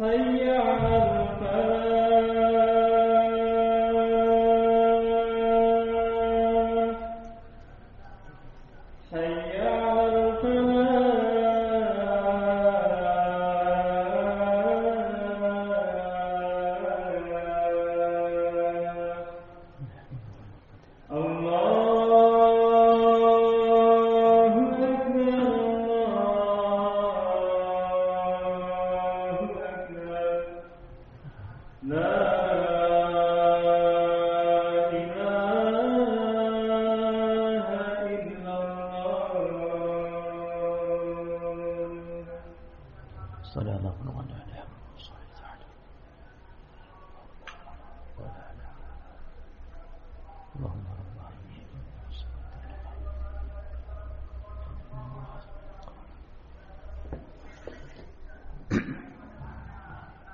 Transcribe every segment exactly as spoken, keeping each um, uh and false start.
hayya 'alal falah, hayya 'alal falah. Allah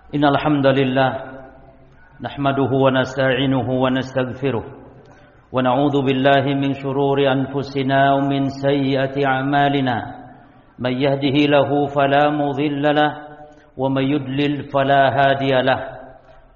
Innal hamdalillah nahmaduhu wa nasta'inuhu wa nastaghfiruh wa na'udzu billahi min shururi anfusina wa min sayyiati a'malina may yahdihillahu fala mudilla lahu wa may yudlil fala hadiya lahu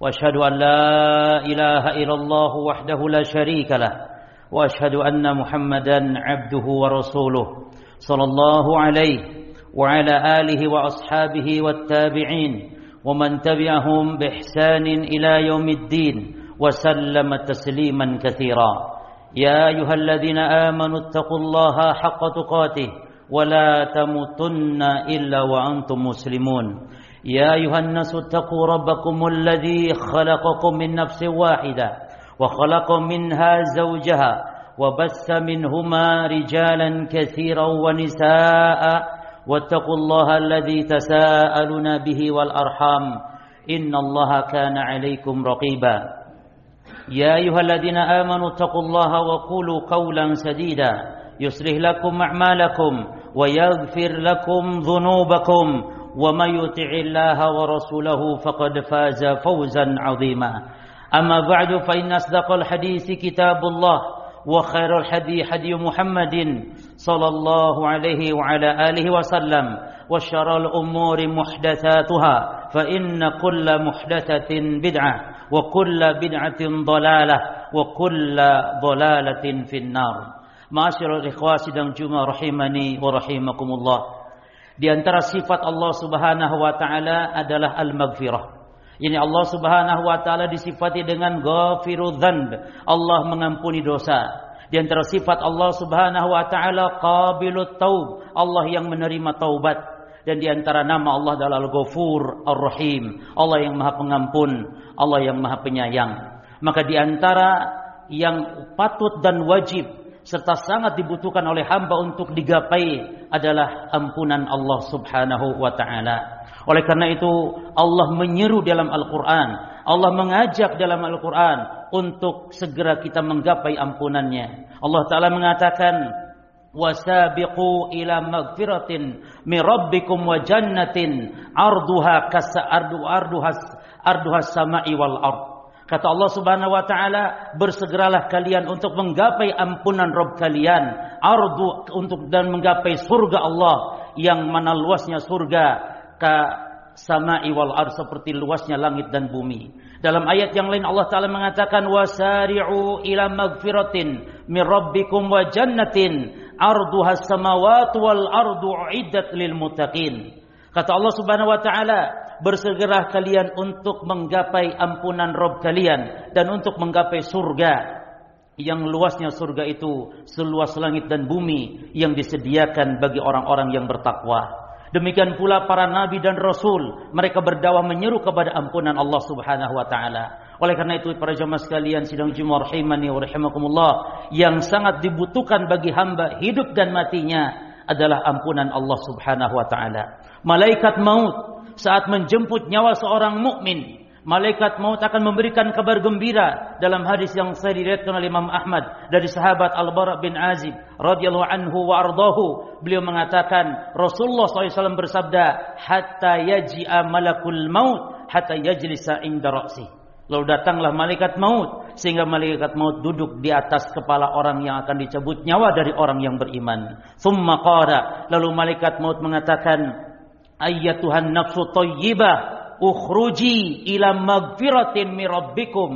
wa ashhadu an la ilaha illallah wahdahu la sharika lahu wa ashhadu anna Muhammadan 'abduhu wa rasuluh sallallahu alayhi wa ala alihi wa ashabihi wat tabi'in ومن تبعهم بإحسان إلى يوم الدين وسلم تسليما كثيرا. يا أيها الذين آمنوا اتقوا الله حق تقاته ولا تموتن إلا وأنتم مسلمون. يا أيها الناس اتقوا ربكم الذي خلقكم من نفس واحدة وخلق منها زوجها وبث منهما رجالا كثيرا ونساء واتقوا الله الذي تساءلون به والأرحام إن الله كان عليكم رقيبا. يا أيها الذين آمنوا اتقوا الله وقولوا قولا سديدا يصلح لكم أعمالكم ويغفر لكم ذنوبكم ومن يطع الله ورسوله فقد فاز فوزا عظيما. أما بعد فإن أصدق الحديث كتاب الله وخير الحديث حديث محمد صلى الله عليه وعلى آله وسلم وشر الأمور محدثاتها فإن كل محدثة بدعة وكل بدعة ضلالة وكل ضلالة في النار. معاشر الإخوة sidang Jumat rahimani wa rahimakumullah. Di antara sifat Allah Subhanahu wa taala adalah al-maghfirah. Ini Allah Subhanahu wa taala disifati dengan Ghafirudz Dzanb, Allah mengampuni dosa. Di antara sifat Allah Subhanahu wa taala Qabilut Taub, Allah yang menerima taubat. Dan di antara nama Allah adalah Al-Ghafur Ar-Rahim, Allah yang Maha Pengampun, Allah yang Maha Penyayang. Maka di antara yang patut dan wajib serta sangat dibutuhkan oleh hamba untuk digapai adalah ampunan Allah Subhanahu wa taala. Oleh karena itu Allah menyeru dalam Al-Quran, Allah mengajak dalam Al-Quran untuk segera kita menggapai ampunannya. Allah Ta'ala mengatakan, wasabiqu ila maghfiratin min rabbikum wa jannatin arduha kasa'ardu arduhas arduhas sama'i wal ard. Kata Allah Subhanahu wa taala, bersegeralah kalian untuk menggapai ampunan Rabb kalian, ardu untuk dan menggapai surga Allah yang mana luasnya surga sama'i wal ard, seperti luasnya langit dan bumi. Dalam ayat yang lain Allah Ta'ala mengatakan wasari'u ila maghfiratin min rabbikum wa jannatin arduha as-samawati wal ardu uiddat lil muttaqin. Kata Allah Subhanahu wa taala, bersegeralah kalian untuk menggapai ampunan Rabb kalian dan untuk menggapai surga yang luasnya surga itu seluas langit dan bumi yang disediakan bagi orang-orang yang bertakwa. Demikian pula para nabi dan rasul, mereka berdakwah menyeru kepada ampunan Allah Subhanahu wa taala. Oleh karena itu para jemaah sekalian sidang Jumat rahimani wa rahimakumullah, yang sangat dibutuhkan bagi hamba hidup dan matinya adalah ampunan Allah Subhanahu wa taala. Malaikat maut saat menjemput nyawa seorang mukmin, malaikat maut akan memberikan kabar gembira. Dalam hadis yang sahih diriwayatkan oleh Imam Ahmad dari sahabat Al-Bara bin Azib radhiyallahu anhu wa ardhahu, beliau mengatakan Rasulullah shallallahu alaihi wasallam bersabda, hatta yaji'a malakul maut hatta yajlisa inda ra'si. Lalu datanglah malaikat maut sehingga malaikat maut duduk di atas kepala orang yang akan dicabut nyawa dari orang yang beriman. Tsumma qala, lalu malaikat maut mengatakan, ayyatuhan nafsu thayyibah ukhruji ila magfiratin min rabbikum.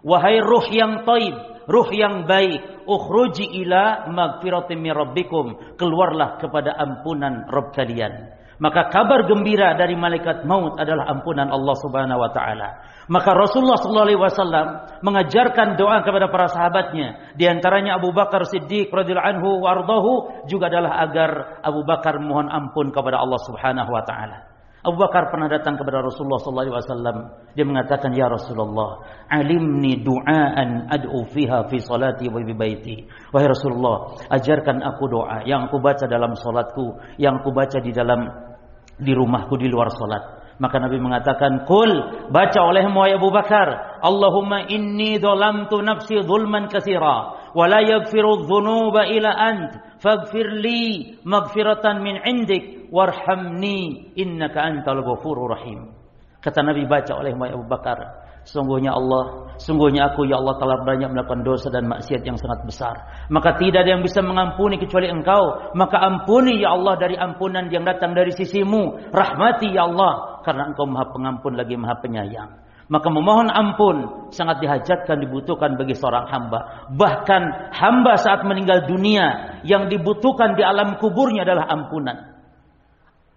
Wahai ruh yang thayyib, ruh yang baik, ukhruji ila magfiratin min rabbikum, keluarlah kepada ampunan Rabb kalian. Maka kabar gembira dari malaikat maut adalah ampunan Allah Subhanahu wa taala. Maka Rasulullah sallallahu alaihi wasallam mengajarkan doa kepada para sahabatnya, di antaranya Abu Bakar Siddiq radhiyallahu anhu wardahu, juga adalah agar Abu Bakar mohon ampun kepada Allah Subhanahu wa taala. Abu Bakar pernah datang kepada Rasulullah sallallahu alaihi wasallam, dia mengatakan, "Ya Rasulullah, alimni du'aan ad'u fiha fi salati wa bi baiti." Wahai Rasulullah, ajarkan aku doa yang aku baca dalam salatku, yang aku baca di dalam di rumahku di luar salat. Maka Nabi mengatakan, "Qul," baca olehmu ya Abu Bakar, "Allahumma inni dzalamtu nafsi dzulman katsira wa la yaghfiru dzunuba illa ant faghfirli maghfiratan min 'indik warhamni innaka antal ghafurur rahim." Kata Nabi, baca olehmu ya Abu Bakar, sungguhnya Allah, sungguhnya aku ya Allah telah banyak melakukan dosa dan maksiat yang sangat besar. Maka tidak ada yang bisa mengampuni kecuali Engkau. Maka ampuni ya Allah dari ampunan yang datang dari sisimu. Rahmati ya Allah, karena Engkau Maha Pengampun lagi Maha Penyayang. Maka memohon ampun sangat dihajatkan, dibutuhkan bagi seorang hamba. Bahkan hamba saat meninggal dunia, yang dibutuhkan di alam kuburnya adalah ampunan.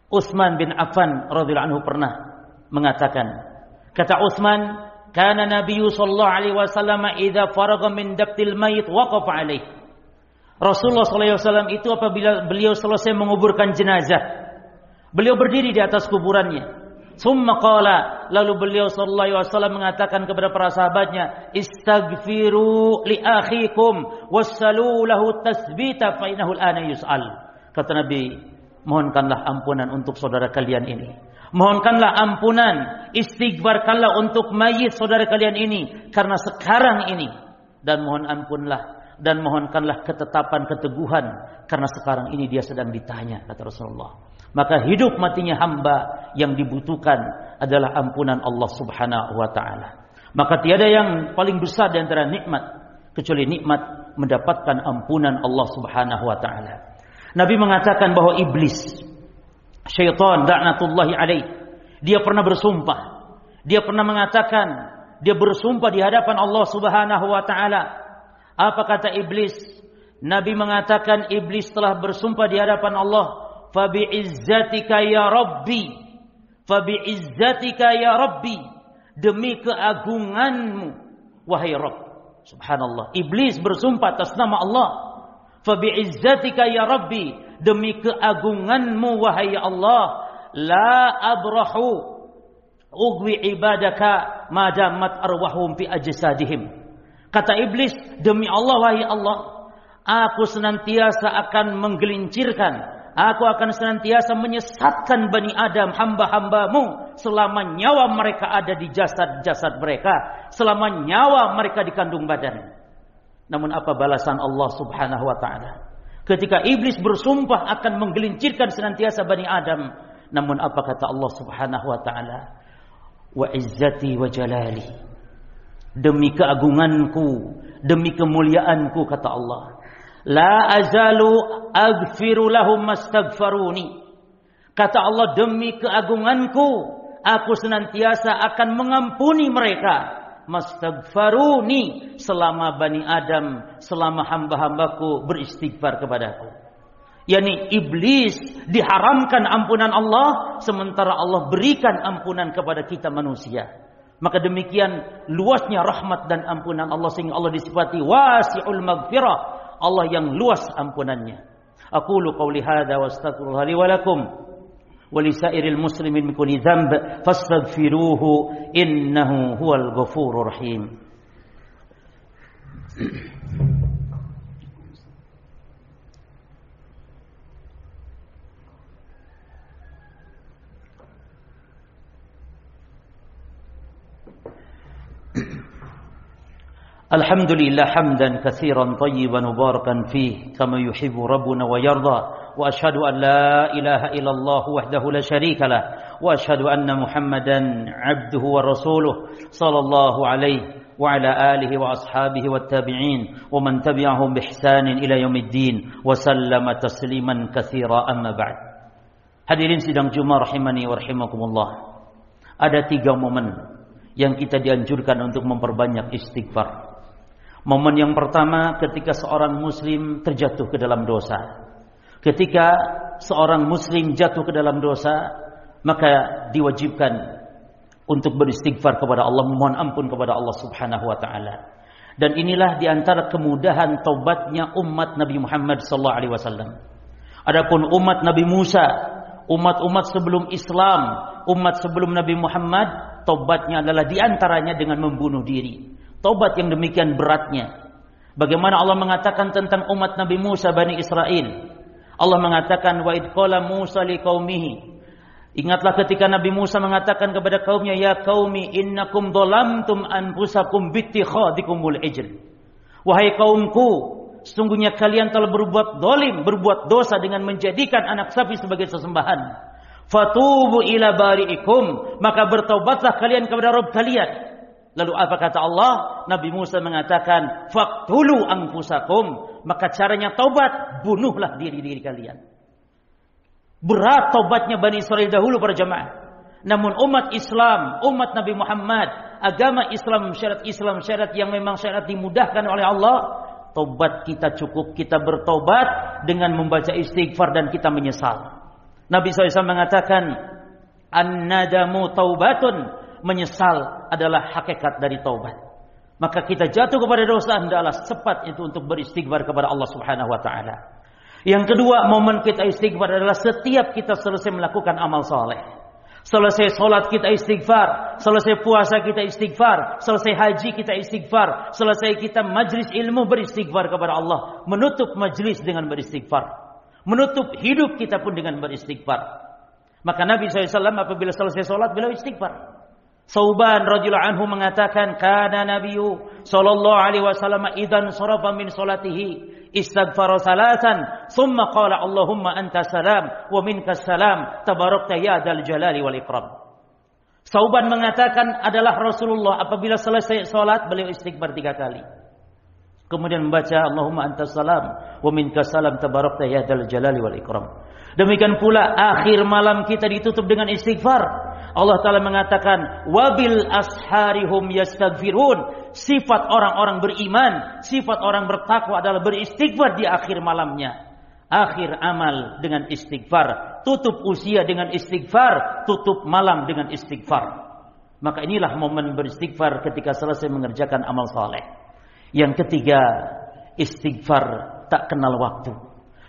Utsman bin Affan radhiyallahu anhu pernah mengatakan, kata Utsman, "Kana Nabiyyu sallallahu alaihi wasallam idza faraga min dabtil mayit waqafa alaih." Rasulullah sallallahu alaihi wasallam itu apabila beliau selesai menguburkan jenazah, beliau berdiri di atas kuburannya. Tsumma qala, lalu beliau sallallahu alaihi wasallam mengatakan kepada para sahabatnya, "Istaghfiru li akhikum wassalu lahu tasbita fa innahu al'ana yus'al." Kata Nabi, "Mohonkanlah ampunan untuk saudara kalian ini. Mohonkanlah ampunan, istighfarkanlah untuk mayit saudara kalian ini karena sekarang ini, dan mohon ampunlah dan mohonkanlah ketetapan keteguhan karena sekarang ini dia sedang ditanya," kata Rasulullah. Maka hidup matinya hamba yang dibutuhkan adalah ampunan Allah Subhanahu wa taala. Maka tiada yang paling besar di antara nikmat kecuali nikmat mendapatkan ampunan Allah Subhanahu wa taala. Nabi mengatakan bahwa iblis, syaitan laknatullahi alaih, dia pernah bersumpah, dia pernah mengatakan, dia bersumpah di hadapan Allah Subhanahu wa taala. Apa kata iblis? Nabi mengatakan iblis telah bersumpah di hadapan Allah, "Fa bi'izzatika ya Rabbi, fa bi'izzatika ya Rabbi, demi keagunganmu wahai Rabb." Subhanallah, iblis bersumpah atas nama Allah. "Fa bi'izzatika ya Rabbi, demi keagunganmu wahai Allah, la abrahu ughwi ibadaka madamat arwahum fi ajsadihim." Kata iblis, "Demi Allah wahai Allah, aku senantiasa akan menggelincirkan, aku akan senantiasa menyesatkan Bani Adam, hamba-hambamu, selama nyawa mereka ada di jasad-jasad mereka, selama nyawa mereka di kandung badan." Namun apa balasan Allah Subhanahu wa taala? Ketika iblis bersumpah akan menggelincirkan senantiasa Bani Adam, namun apa kata Allah Subhanahu wa taala? "Wa izzati wa jalali." Demi keagunganku, demi kemuliaanku, kata Allah. "La azalu aghfiru lahum mastaghfaruni." Kata Allah, demi keagunganku, aku senantiasa akan mengampuni mereka. Mastaghfaruni, selama Bani Adam, selama hamba-hambaku beristighfar kepadaku. Yani iblis diharamkan ampunan Allah, sementara Allah berikan ampunan kepada kita manusia. Maka demikian luasnya rahmat dan ampunan Allah, sehingga Allah disifati wasi'ul maghfirah, Allah yang luas ampunannya. Aqulu qawli hadza wa astaghfirullaha li wa lakum walisairil muslimin min kulli dzamb fastaghfiruhu innahu huwal ghafurur rahim. Alhamdulillah hamdan katsiran thayyiban mubarakan fihi kama yuhibbu rabbuna wa yarda. وأشهد أن لا إله إلا الله وحده لا شريك له وأشهد أن محمدا عبده ورسوله صلى الله عليه وعلى آله وأصحابه والتابعين ومن تبعهم بإحسان إلى يوم الدين وسلم تسليما كثيرا أما بعد. Hadirin sidang Jumat rahimani wa rahimakumullah. Ada tiga momen yang kita dianjurkan untuk memperbanyak istighfar. Momen yang pertama, ketika seorang muslim terjatuh ke dalam dosa. Ketika seorang muslim jatuh ke dalam dosa, maka diwajibkan untuk beristighfar kepada Allah, memohon ampun kepada Allah Subhanahu wa taala. Dan inilah diantara kemudahan taubatnya umat Nabi Muhammad sallallahu alaihi wasallam. Adapun umat Nabi Musa, umat-umat sebelum Islam, umat sebelum Nabi Muhammad, taubatnya adalah diantaranya dengan membunuh diri. Taubat yang demikian beratnya. Bagaimana Allah mengatakan tentang umat Nabi Musa Bani Israel? Allah mengatakan wa idh qala Musa liqaumihi. Ingatlah ketika Nabi Musa mengatakan kepada kaumnya, ya qaumi innakum dhalamtum anfusakum bittikhadikumul ijl. Wahai kaumku, sesungguhnya kalian telah berbuat zalim, berbuat dosa dengan menjadikan anak sapi sebagai sesembahan. Fatubu ila bari'ikum, maka bertaubatlah kalian kepada Rabb kalian. Lalu apa kata Allah? Nabi Musa mengatakan, faqtulu anfusakum, maka caranya taubat, bunuhlah diri-diri kalian. Berat taubatnya Bani Israil dahulu para jemaah. Namun umat Islam, umat Nabi Muhammad, agama Islam, syariat Islam, syariat yang memang syariat dimudahkan oleh Allah, taubat kita cukup kita bertaubat dengan membaca istighfar dan kita menyesal. Nabi shallallahu alaihi wasallam mengatakan, an-nadamu taubatun. Menyesal adalah hakikat dari taubat. Maka kita jatuh kepada dosa, hendaklah cepat itu untuk beristighfar kepada Allah Subhanahu wa taala. Yang kedua, momen kita istighfar adalah setiap kita selesai melakukan amal soleh. Selesai solat kita istighfar, selesai puasa kita istighfar, selesai haji kita istighfar, selesai kita majlis ilmu beristighfar kepada Allah. Menutup majlis dengan beristighfar. Menutup hidup kita pun dengan beristighfar. Maka Nabi shallallahu alaihi wasallam apabila selesai solat, beliau istighfar. Sauban radhiyallahu anhu mengatakan, kana nabiyyu sallallahu alaihi wasallam idzan sarafa min salatihi istaghfara salatan thumma qala Allahumma anta salam wa minkas salam tabarakta ya dzal jalali wal ikram. Sauban mengatakan adalah Rasulullah apabila selesai salat beliau istighfar tiga kali. Kemudian membaca Allahumma anta salam wa minkas salam tabarakta ya dzal jalali wal ikram. Demikian pula akhir malam kita ditutup dengan istighfar. Allah Ta'ala mengatakan, wabil asharihum yastaghfirun. Sifat orang-orang beriman, sifat orang bertakwa adalah beristighfar di akhir malamnya. Akhir amal dengan istighfar. Tutup usia dengan istighfar. Tutup malam dengan istighfar. Maka inilah momen beristighfar ketika selesai mengerjakan amal saleh. Yang ketiga, istighfar tak kenal waktu.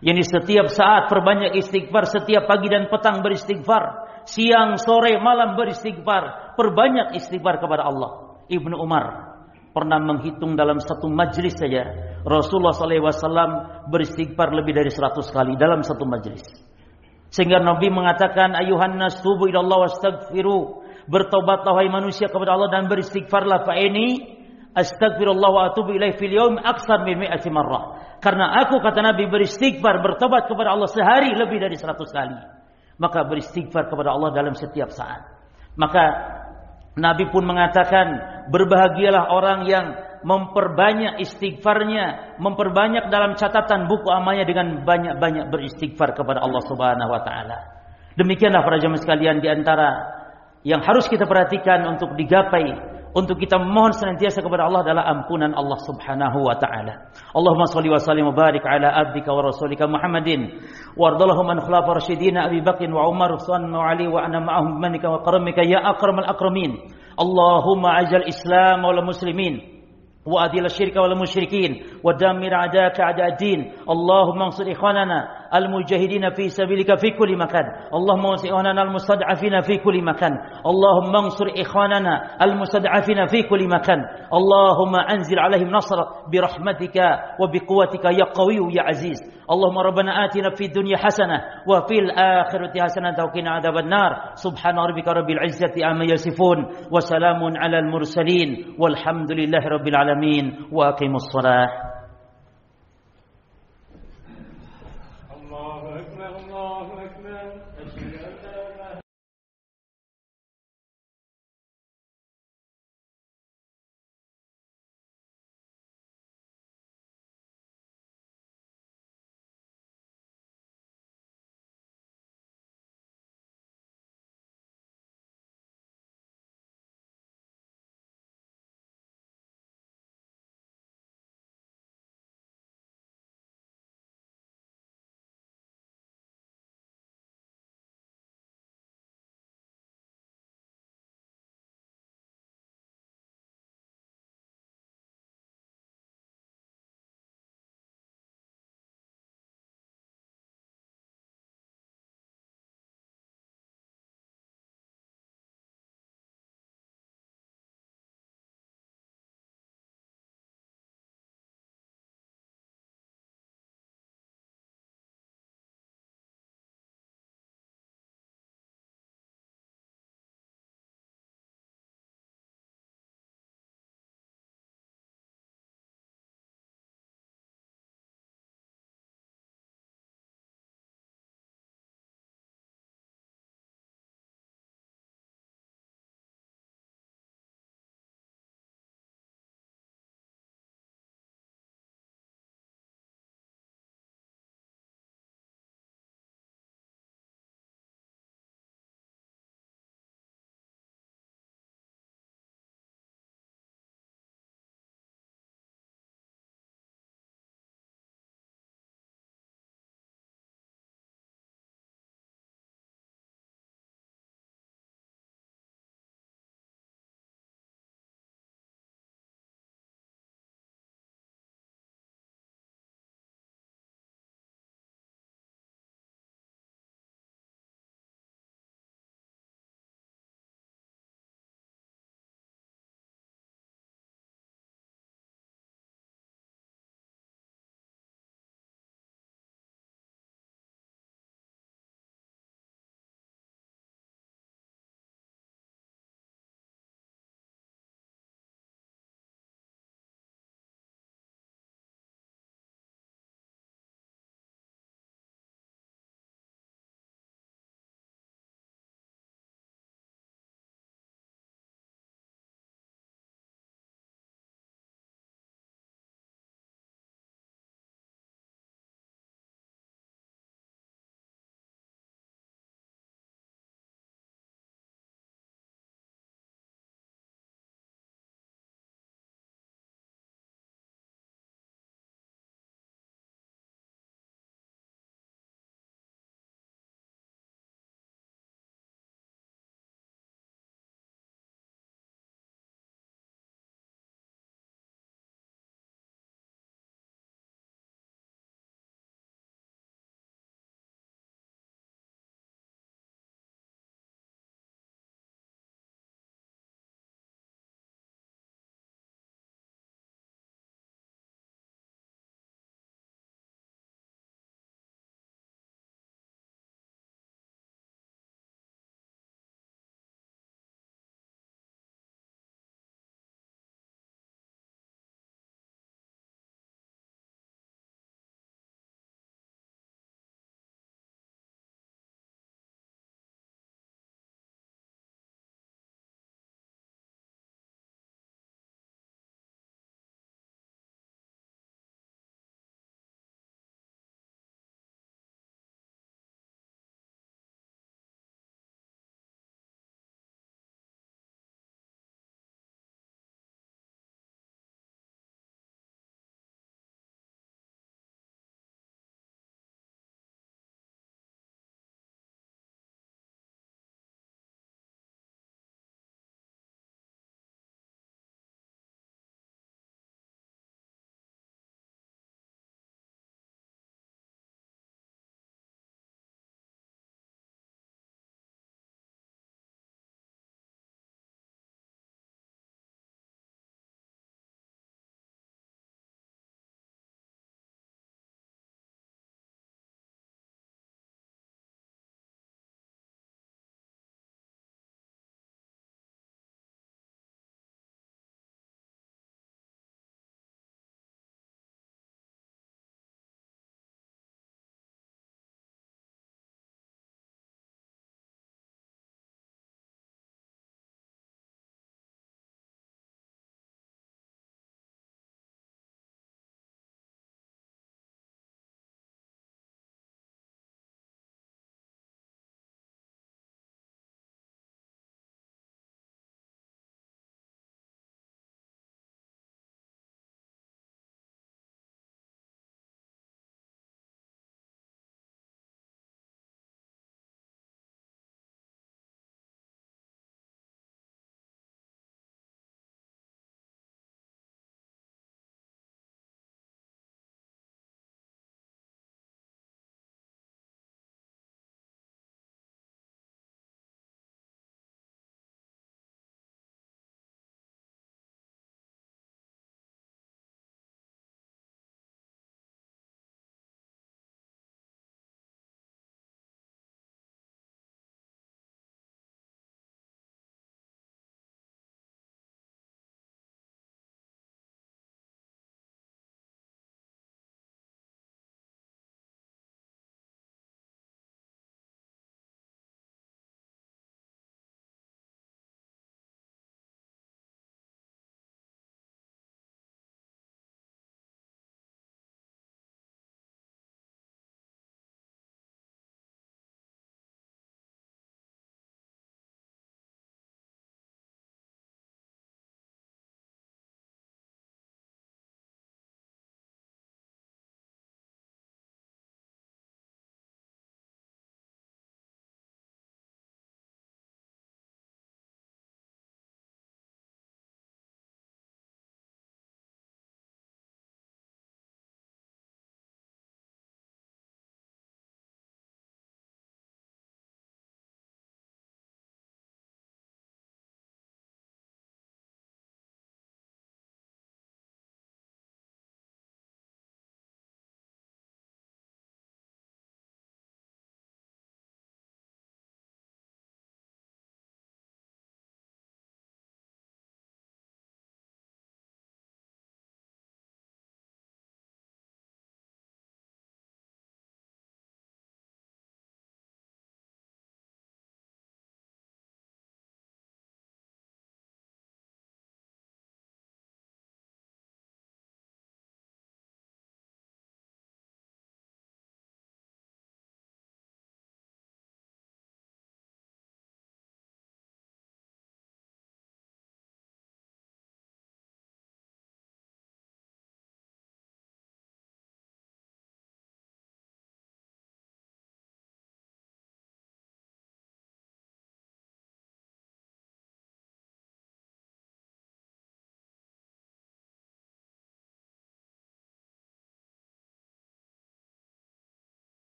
Yakni setiap saat perbanyak istighfar, setiap pagi dan petang beristighfar. Siang, sore, malam beristighfar. Perbanyak istighfar kepada Allah. Ibnu Umar pernah menghitung dalam satu majlis saja Rasulullah shallallahu alaihi wasallam beristighfar lebih dari seratus kali dalam satu majlis. Sehingga Nabi mengatakan, ayuhan nas tubu ilallah wastaghfiru. Bertobatlah wahai manusia kepada Allah dan beristighfarlah. Fa'ini astaghfirullah wa atubu ilaih fil yaum aksar min mi'ati marrah. Karena aku, kata Nabi, beristighfar, bertobat kepada Allah sehari lebih dari seratus kali. Maka beristighfar kepada Allah dalam setiap saat. Maka Nabi pun mengatakan, berbahagialah orang yang memperbanyak istighfarnya, memperbanyak dalam catatan buku amalnya dengan banyak-banyak beristighfar kepada Allah Subhanahu wa taala. Demikianlah para jemaah sekalian di antara yang harus kita perhatikan untuk digapai, untuk kita mohon senantiasa kepada Allah adalah ampunan Allah Subhanahu wa taala. Allahumma shalli wa sallim wa barik ala abdika wa rasulika Muhammadin wa ardallahum an khulafa rasyidin Abi Bakr wa Umar Utsman wa Ali wa ana ma'ahum manika wa karamika ya akramal akramin. Allahumma ajal Islam wal muslimin وأذل الشرك والمشركين ودمر أعداءك أعداء الدين اللهم انصر إخواننا المجاهدين في سبيلك في كل مكان اللهم انصر إخواننا المستضعفين في كل مكان اللهم انصر إخواننا المستضعفين في كل مكان اللهم أنزل عليهم نصرك برحمتك وبقوتك يا قوي يا عزيز اللهم ربنا آتنا في الدنيا حسنة وفي الآخرة حسنة وقنا عذاب النار سبحان ربك رب العزة عما يصفون وسلام على المرسلين والحمد لله رب العالمين وأقيموا الصلاة